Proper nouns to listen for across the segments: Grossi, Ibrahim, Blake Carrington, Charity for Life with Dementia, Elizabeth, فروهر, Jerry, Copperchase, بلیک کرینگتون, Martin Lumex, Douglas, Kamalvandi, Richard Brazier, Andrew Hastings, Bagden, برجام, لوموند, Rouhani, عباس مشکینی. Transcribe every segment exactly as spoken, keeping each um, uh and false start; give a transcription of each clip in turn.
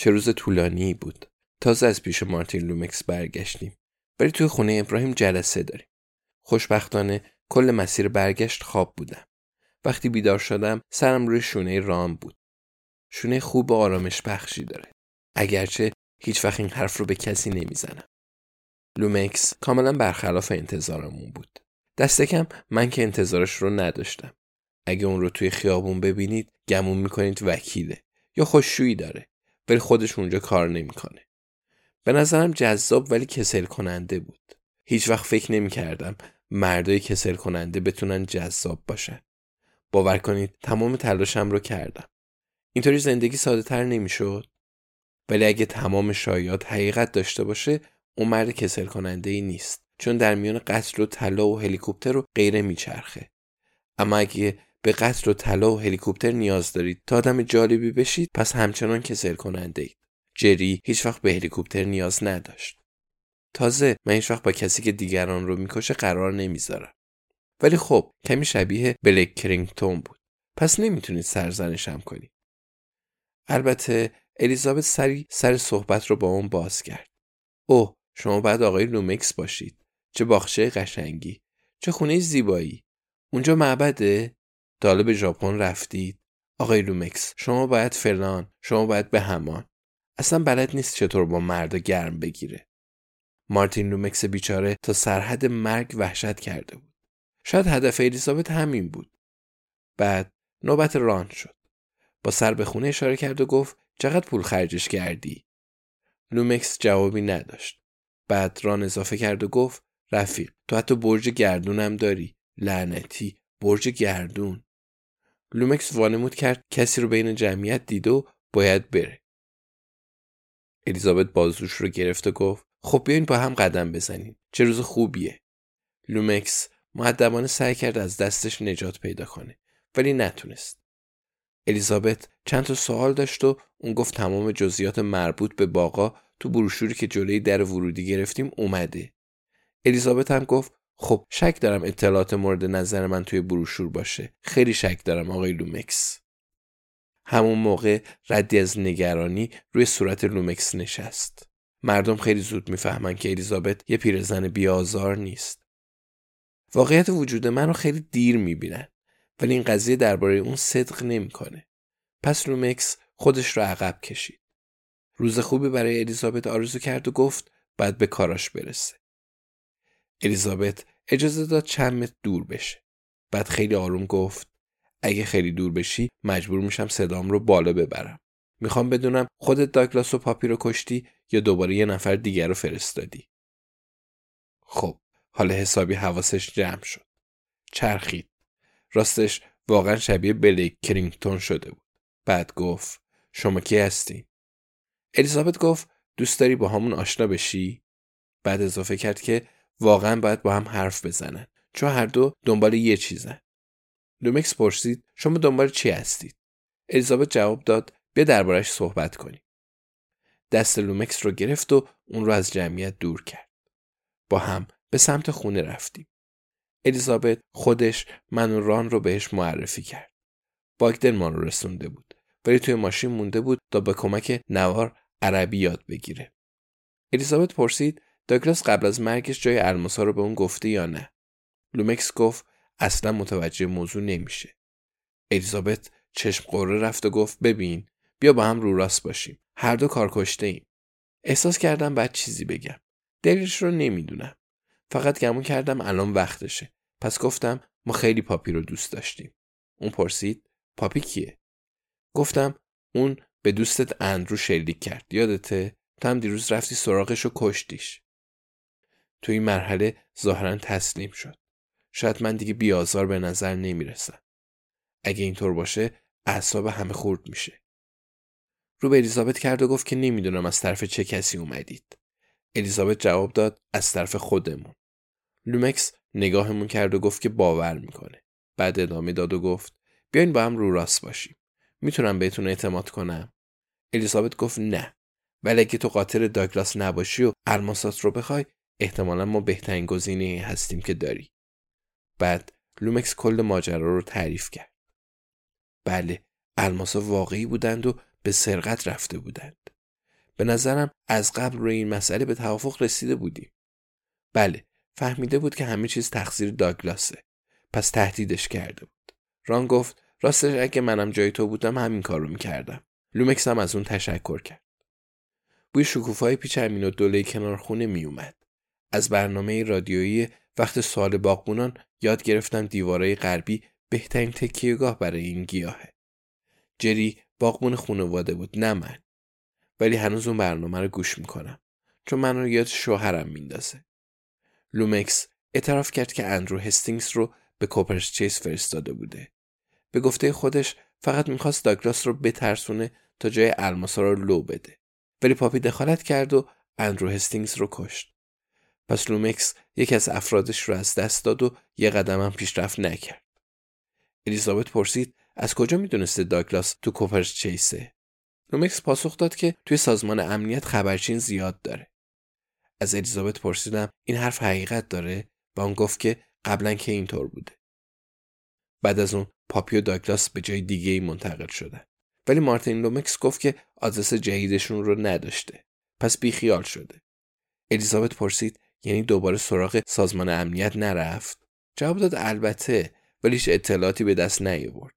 چه روز طولانی بود. تازه از پیش مارتین لومکس برگشتیم. ولی توی خونه ابراهیم جلسه داریم. خوشبختانه کل مسیر برگشت خواب بودم. وقتی بیدار شدم سرم روی شونه رام بود. شونه خوب و آرامش بخشی داره. اگرچه هیچ وقت این حرف رو به کسی نمیزنم. لومکس کاملا برخلاف انتظارمون بود. دست کم من که انتظارش رو نداشتم. اگه اون رو توی خیابون ببینید گمون میکنید وکیله یا خوش‌شویی داره. ولی خودش اونجا کار نمیکنه. به نظرم جذاب ولی کسل کننده بود. هیچ وقت فکر نمیکردم مردای کسل کننده بتونن جذاب باشن. باور کنید تمام تلاشم رو کردم. اینطوری زندگی ساده تر نمی شد. ولی اگه تمام شایعات حقیقت داشته باشه اون مرد کسل کننده ای نیست، چون در میان قتل و طلا و هلیکوپتر و غیره می چرخه. اما اگه به قتل و طلا و هلیکوپتر نیاز دارید تا آدم جالبی بشید پس همچنان کسل کننده اید. جری هیچ وقت به هلیکوپتر نیاز نداشت. تازه من هیچ وقت با کسی که دیگران رو میکشه قرار نمیذارم. ولی خب کمی شبیه بلک کرینگتون بود. پس نمیتونید سرزنشم کنید. البته الیزابت سری سر صحبت رو با اون باز کرد. اوه شما بعد آقای لومکس باشید. چه باغچه قشنگی. چه خونه زیبایی. اونجا معبده؟ تا به ژاپن رفتید؟ آقای لومکس شما باید فلان، شما باید به همان. اصلا بلد نیست چطور با مردا گرم بگیره. مارتین لومکس بیچاره تا سرحد مرگ وحشت کرده بود. شاید هدف الیزابت همین بود. بعد نوبت ران شد. با سر به خونه اشاره کرد و گفت چقدر پول خرجش کردی؟ لومکس جوابی نداشت. بعد ران اضافه کرد و گفت رفیق تو حتی برج گردونم داری. لعنتی برج گردون. لومکس وانمود کرد کسی رو بین جمعیت دید و باید بره. الیزابت بازوش رو گرفت و گفت خب بیاین با هم قدم بزنیم. چه روز خوبیه. لومکس مؤدبانه سعی کرد از دستش نجات پیدا کنه ولی نتونست. الیزابت چند تا سوال داشت و اون گفت تمام جزئیات مربوط به باغا تو بروشوری که جلوی در ورودی گرفتیم اومده. الیزابت هم گفت خب شک دارم اطلاعات مورد نظر من توی بروشور باشه. خیلی شک دارم آقای لومکس. همون موقع ردی از نگرانی روی صورت لومکس نشست. مردم خیلی زود میفهمن که الیزابت یه پیرزن بی‌آزار نیست. واقعیت وجود من رو خیلی دیر میبینن ولی این قضیه درباره اون صدق نمیکنه. پس لومکس خودش رو عقب کشید. روز خوبی برای الیزابت آرزو کرد و گفت باید به کاراش برسه. الیزابت اجازه داد چند متر دور بشه. بعد خیلی آروم گفت اگه خیلی دور بشی مجبور میشم صدام رو بالا ببرم. میخوام بدونم خودت داگلاس و پاپی رو کشتی یا دوباره یه نفر دیگر رو فرستادی. خب حالا حسابی حواسش جمع شد. چرخید. راستش واقعا شبیه بلیک کرینگتون شده بود. بعد گفت شما کی هستی؟ الیزابت گفت دوست داری با همون آشنا بشی؟ بعد اضافه کرد که واقعا باید با هم حرف بزنن چون هر دو دنبال یه چیزن. لومکس پرسید شما دنبال چی هستید؟ الیزابت جواب داد بیا درباره‌اش صحبت کنیم. دست لومکس رو گرفت و اون رو از جمعیت دور کرد. با هم به سمت خونه رفتیم. الیزابت خودش من و ران رو بهش معرفی کرد. باگدن ما رو رسونده بود ولی توی ماشین مونده بود تا با کمک نوار عربی یاد بگیره. الیزابت پرسید داگلاس قبل از مرگش جای الماسا رو به اون گفته یا نه؟ لومکس گفت اصلا متوجه موضوع نمیشه. الیزابت چشم قره رفت و گفت ببین بیا با هم رو راست باشیم. هر دو کار کشته ایم. احساس کردم بعد چیزی بگم. دلیلش رو نمیدونم. فقط گمون کردم الان وقتشه. پس گفتم ما خیلی پاپی رو دوست داشتیم. اون پرسید پاپی کیه؟ گفتم اون به دوستت اندرو شلیک کرد. یادته؟ تو هم دیروز رفتی سراغش و کشتیش. تو این مرحله ظاهراً تسلیم شد. شاید من دیگه بی‌آزار به نظر نمیرسم. اگه اینطور باشه اعصاب همه خورد میشه. رو به الیزابت کرد و گفت که نمیدونم از طرف چه کسی اومدید. الیزابت جواب داد از طرف خودمون. لومکس نگاهمون کرد و گفت که باور میکنه. بعد ادامه داد و گفت بیاین با هم رو راست باشیم. میتونم بهتون اعتماد کنم؟ الیزابت گفت نه. ولی اگه تو قاطر داگلاس نباشی و الماسات رو بخوای احتمالاً ما بهترین گزینه هستیم که داری. بعد لومکس کل ماجرا رو تعریف کرد. بله، الماسا واقعی بودند و به سرقت رفته بودند. به نظرم از قبل روی این مسئله به توافق رسیده بودیم. بله، فهمیده بود که همه چیز تقصیر داگلاسه. پس تهدیدش کرده بود. ران گفت راستش اگه منم جای تو بودم همین کار رو میکردم. لومکس هم از اون تشکر کرد. بوی شکوفای پیچرمین و دوله کنار خونه میومد. از برنامه رادیویی وقت سوال باغبونان یاد گرفتم دیوارای غربی بهترین تکیه‌گاه برای این گیاهه. جری باغبون خانواده بود، نه من. ولی هنوز اون برنامه رو گوش میکنم چون من رو یاد شوهرم میندازه. لومکس اعتراف کرد که اندرو هستینگز رو به کوپرچیس فرستاده بوده. به گفته خودش فقط میخواست داگلاس رو بترسونه تا جای الماسا رو لو بده. ولی پاپی دخالت کرد و اندرو هستینگز رو کشت. پس لومکس یکی از افرادش رو از دست داد و یه قدم هم پیشرفت نکرد. الیزابت پرسید از کجا میدونسته داگلاس تو کوپرچیسه؟ لومکس پاسخ داد که توی سازمان امنیت خبرچین زیاد داره. از الیزابت پرسیدم این حرف حقیقت داره؟ و اون گفت که قبلا که اینطور بوده. بعد از اون پاپی و داگلاس به جای دیگه‌ای منتقل شدن. ولی مارتین لومکس گفت که آدرس جدیدشون رو نداشته. پس بیخیال شده. الیزابت پرسید یعنی دوباره سراغ سازمان امنیت نرفت؟ جواب داد البته، ولی هیچ اطلاعاتی به دست نیاورد.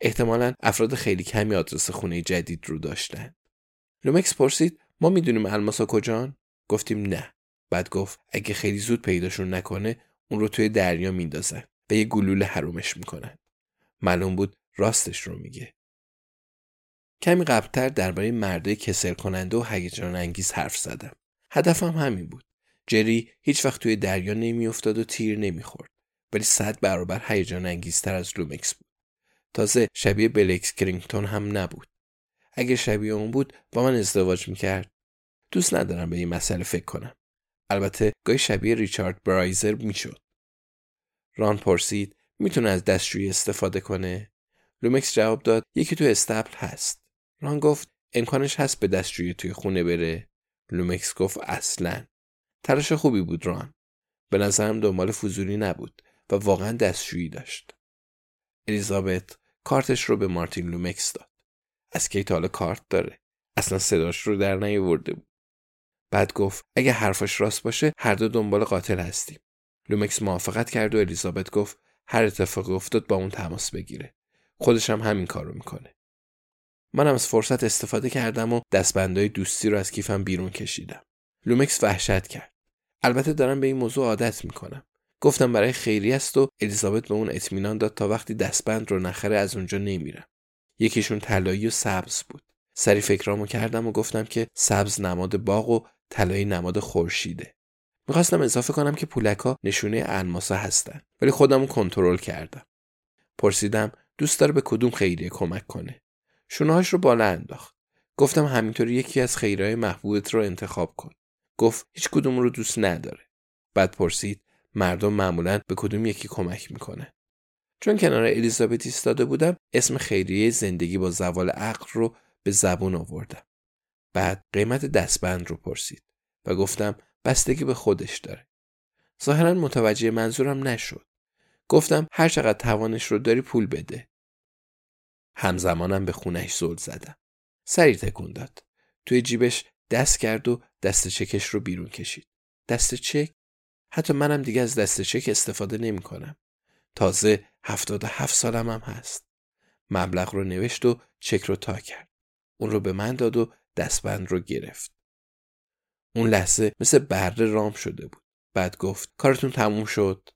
احتمالاً افراد خیلی کمی آدرس خونه جدید رو داشتن. لومکس پرسید ما میدونیم الماسا کجان؟ گفتیم نه. بعد گفت اگه خیلی زود پیداشون نکنه اون رو توی دریا میندازن و یه گلوله حرومش میکنن. معلوم بود راستش رو میگه. کمی قبلتر درباره مردای کسل کننده و هیجان انگیز حرف زدم. هدفم همین بود. جری هیچ وقت توی دریا نمیافتاد و تیر نمیخورد، ولی صد برابر هیجان انگیزتر از لومکس بود. تازه شبیه بلیک کرینگتون هم نبود. اگه شبیه اون بود با من ازدواج میکرد. دوست ندارم به این مسئله فکر کنم. البته گاهی شبیه ریچارد برایزر میشد. ران پرسید میتونه از دستشویی استفاده کنه؟ لومکس جواب داد یکی تو استبل هست. ران گفت امکانش هست به دستشویی توی خونه بره؟ لومکس گفت اصلاً. تلاش خوبی بود ران. به نظرم دنبال فضولی نبود و واقعا دستشویی داشت. الیزابت کارتش رو به مارتین لومکس داد. از کی تا حالا کارت داره؟ اصلا صداش رو در نیاورده بود. بعد گفت اگه حرفش راست باشه هر دو دنبال قاتل هستیم. لومکس موافقت کرد و الیزابت گفت هر اتفاقی افتاد با اون تماس بگیره. خودش هم همین کارو میکنه. منم از فرصت استفاده کردم و دستبندهای دوستی رو از کیفم بیرون کشیدم. لومکس وحشت کرد. البته دارم به این موضوع عادت میکنم. گفتم برای خیریه است و الیزابت به اون اطمینان داد تا وقتی دستبند رو نخره از اونجا نمیرم. یکیشون طلایی و سبز بود. سری فکرامو کردم و گفتم که سبز نماد باغ و طلایی نماد خورشیده. میخواستم اضافه کنم که پولکا نشونه الماسا هستن، ولی خودمو کنترل کردم. پرسیدم دوست داره به کدوم خیریه کمک کنه؟ شونه‌هاش رو بالا انداخت. گفتم همینطوری یکی از خیریه‌های محبوبت رو انتخاب کن. گفت هیچ کدوم رو دوست نداره. بعد پرسید مردم معمولاً به کدوم یکی کمک میکنه؟ چون کنار الیزابت ایستاده بودم اسم خیریه زندگی با زوال عقل رو به زبون آوردم. بعد قیمت دستبند رو پرسید و گفتم بستگی به خودش داره. ظاهراً متوجه منظورم نشد. گفتم هر چقدر توانش رو داری پول بده. همزمانم به خونهش زل زدم. سری تکون داد. توی جیبش دست کرد و دست چکش رو بیرون کشید. دست چک؟ حتی منم دیگه از دست چک استفاده نمی کنم. تازه هفتاد و هفت سالم هم هست. مبلغ رو نوشت و چک رو تا کرد. اون رو به من داد و دستبند رو گرفت. اون لحظه مثل بره رام شده بود. بعد گفت کارتون تموم شد؟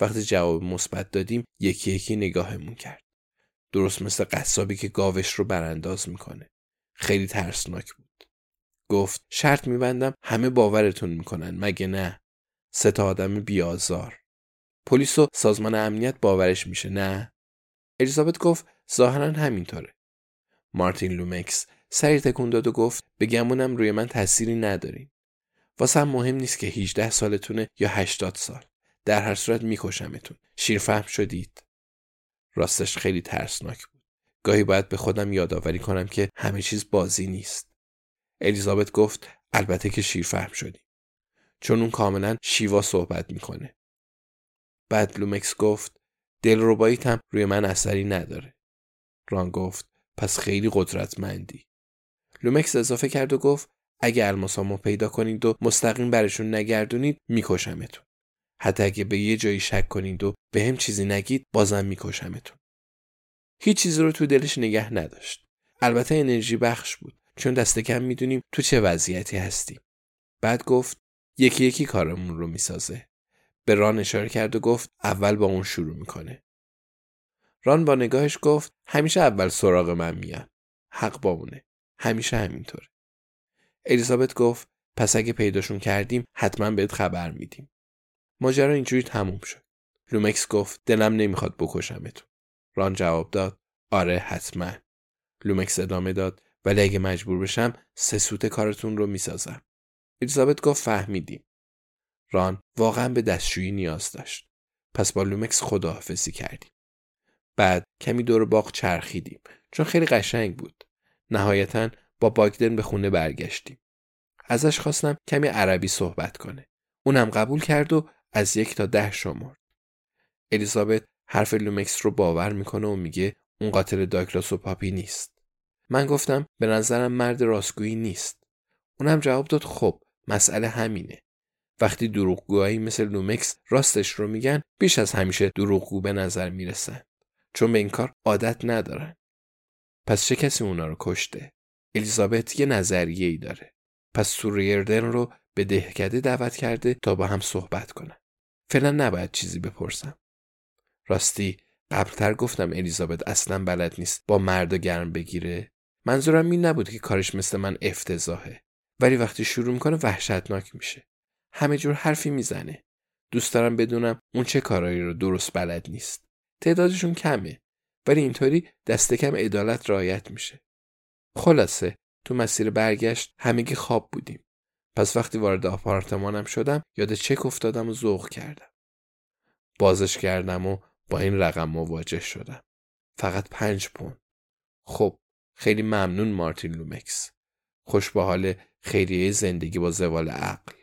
وقتی جواب مثبت دادیم یکی یکی نگاهمون کرد. درست مثل قصابی که گاوش رو برانداز میکنه. خیلی ترسناک بود. گفت شرط میبندم همه باورتون میکنن مگه نه؟ سه تا آدم بیازار. پلیس و سازمان امنیت باورش میشه نه؟ الیزابت گفت ظاهرا همینطوره. مارتین لومکس سری تکون داد و گفت به گمونم روی من تأثیری ندارین. واسه هم مهم نیست که هجده سالتونه یا هشتاد سال. در هر صورت میکشمتون. شیرفهم شدید. راستش خیلی ترسناک بود. گاهی باید به خودم یادآوری کنم که همه چیز بازی نیست. الیزابت گفت البته که شیرفهم شدیم. چون اون کاملا شیوا صحبت میکنه. بعد لومکس گفت دلرباییت هم روی من اثری نداره. ران گفت پس خیلی قدرتمندی. لومکس اضافه کرد و گفت اگه الماسامو پیدا کنید و مستقیم برشون نگردونید میکشمتون. حتی اگه به یه جایی شک کنید و به هم چیزی نگید بازم میکشمتون. هیچ چیز رو تو دلش نگه نداشت. البته انرژی بخش بود چون دست کم میدونیم تو چه وضعیتی هستیم. بعد گفت یکی یکی کارمون رو میسازه. به ران اشاره کرد و گفت اول با اون شروع میکنه. ران با نگاهش گفت همیشه اول سراغ من میام. حق با اونه. همیشه همینطوره. الیزابت گفت پس اگه پیداشون کردیم حتما بهت خبر میدیم. ماجرا اینجوری تموم شد. لومکس گفت دلم نمیخواد بکشمتون. ران جواب داد آره حتما. لومکس ادامه داد ولی اگه مجبور بشم سه سوت کارتون رو میسازم. الیزابت گفت فهمیدیم. ران واقعا به دستشویی نیاز داشت. پس با لومکس خداحافظی کردیم. بعد کمی دور باغ چرخیدیم چون خیلی قشنگ بود. نهایتاً با باگدن به خونه برگشتیم. ازش خواستم کمی عربی صحبت کنه. اونم قبول کرد و از یک تا ده شمرد. الیزابت حرف لومکس رو باور میکنه و میگه اون قاتل داگلاس و پاپی نیست. من گفتم به نظرم مرد راستگویی نیست. اونم جواب داد خب مسئله همینه. وقتی دروغگوهایی مثل لومکس راستش رو میگن بیش از همیشه دروغگو به نظر میرسن. چون به این کار عادت ندارن. پس چه کسی اونا رو کشته؟ الیزابت یه نظریه‌ای داره. پس سوریردن رو به دهکده دعوت کرده تا با هم صحبت کنن. فعلا نباید چیزی بپرسم. راستی قبلتر گفتم الیزابت اصلا بلد نیست با مردا گرم بگیره. منظورم این نبود که کارش مثل من افتضاحه. ولی وقتی شروع میکنه وحشتناک میشه. همه جور حرفی میزنه. دوست دارم بدونم اون چه کارایی رو درست بلد نیست. تعدادشون کمه ولی اینطوری دست کم عدالت رعایت میشه. خلاصه تو مسیر برگشت همگی خواب بودیم. پس وقتی وارد آپارتمانم شدم یاد چک افتادم و ذوق کردم. بازش کردم و با این رقم مواجه شدم. فقط پنج پوند. خب خیلی ممنون مارتین لومکس. خوش به حال خیریه زندگی با زوال عقل.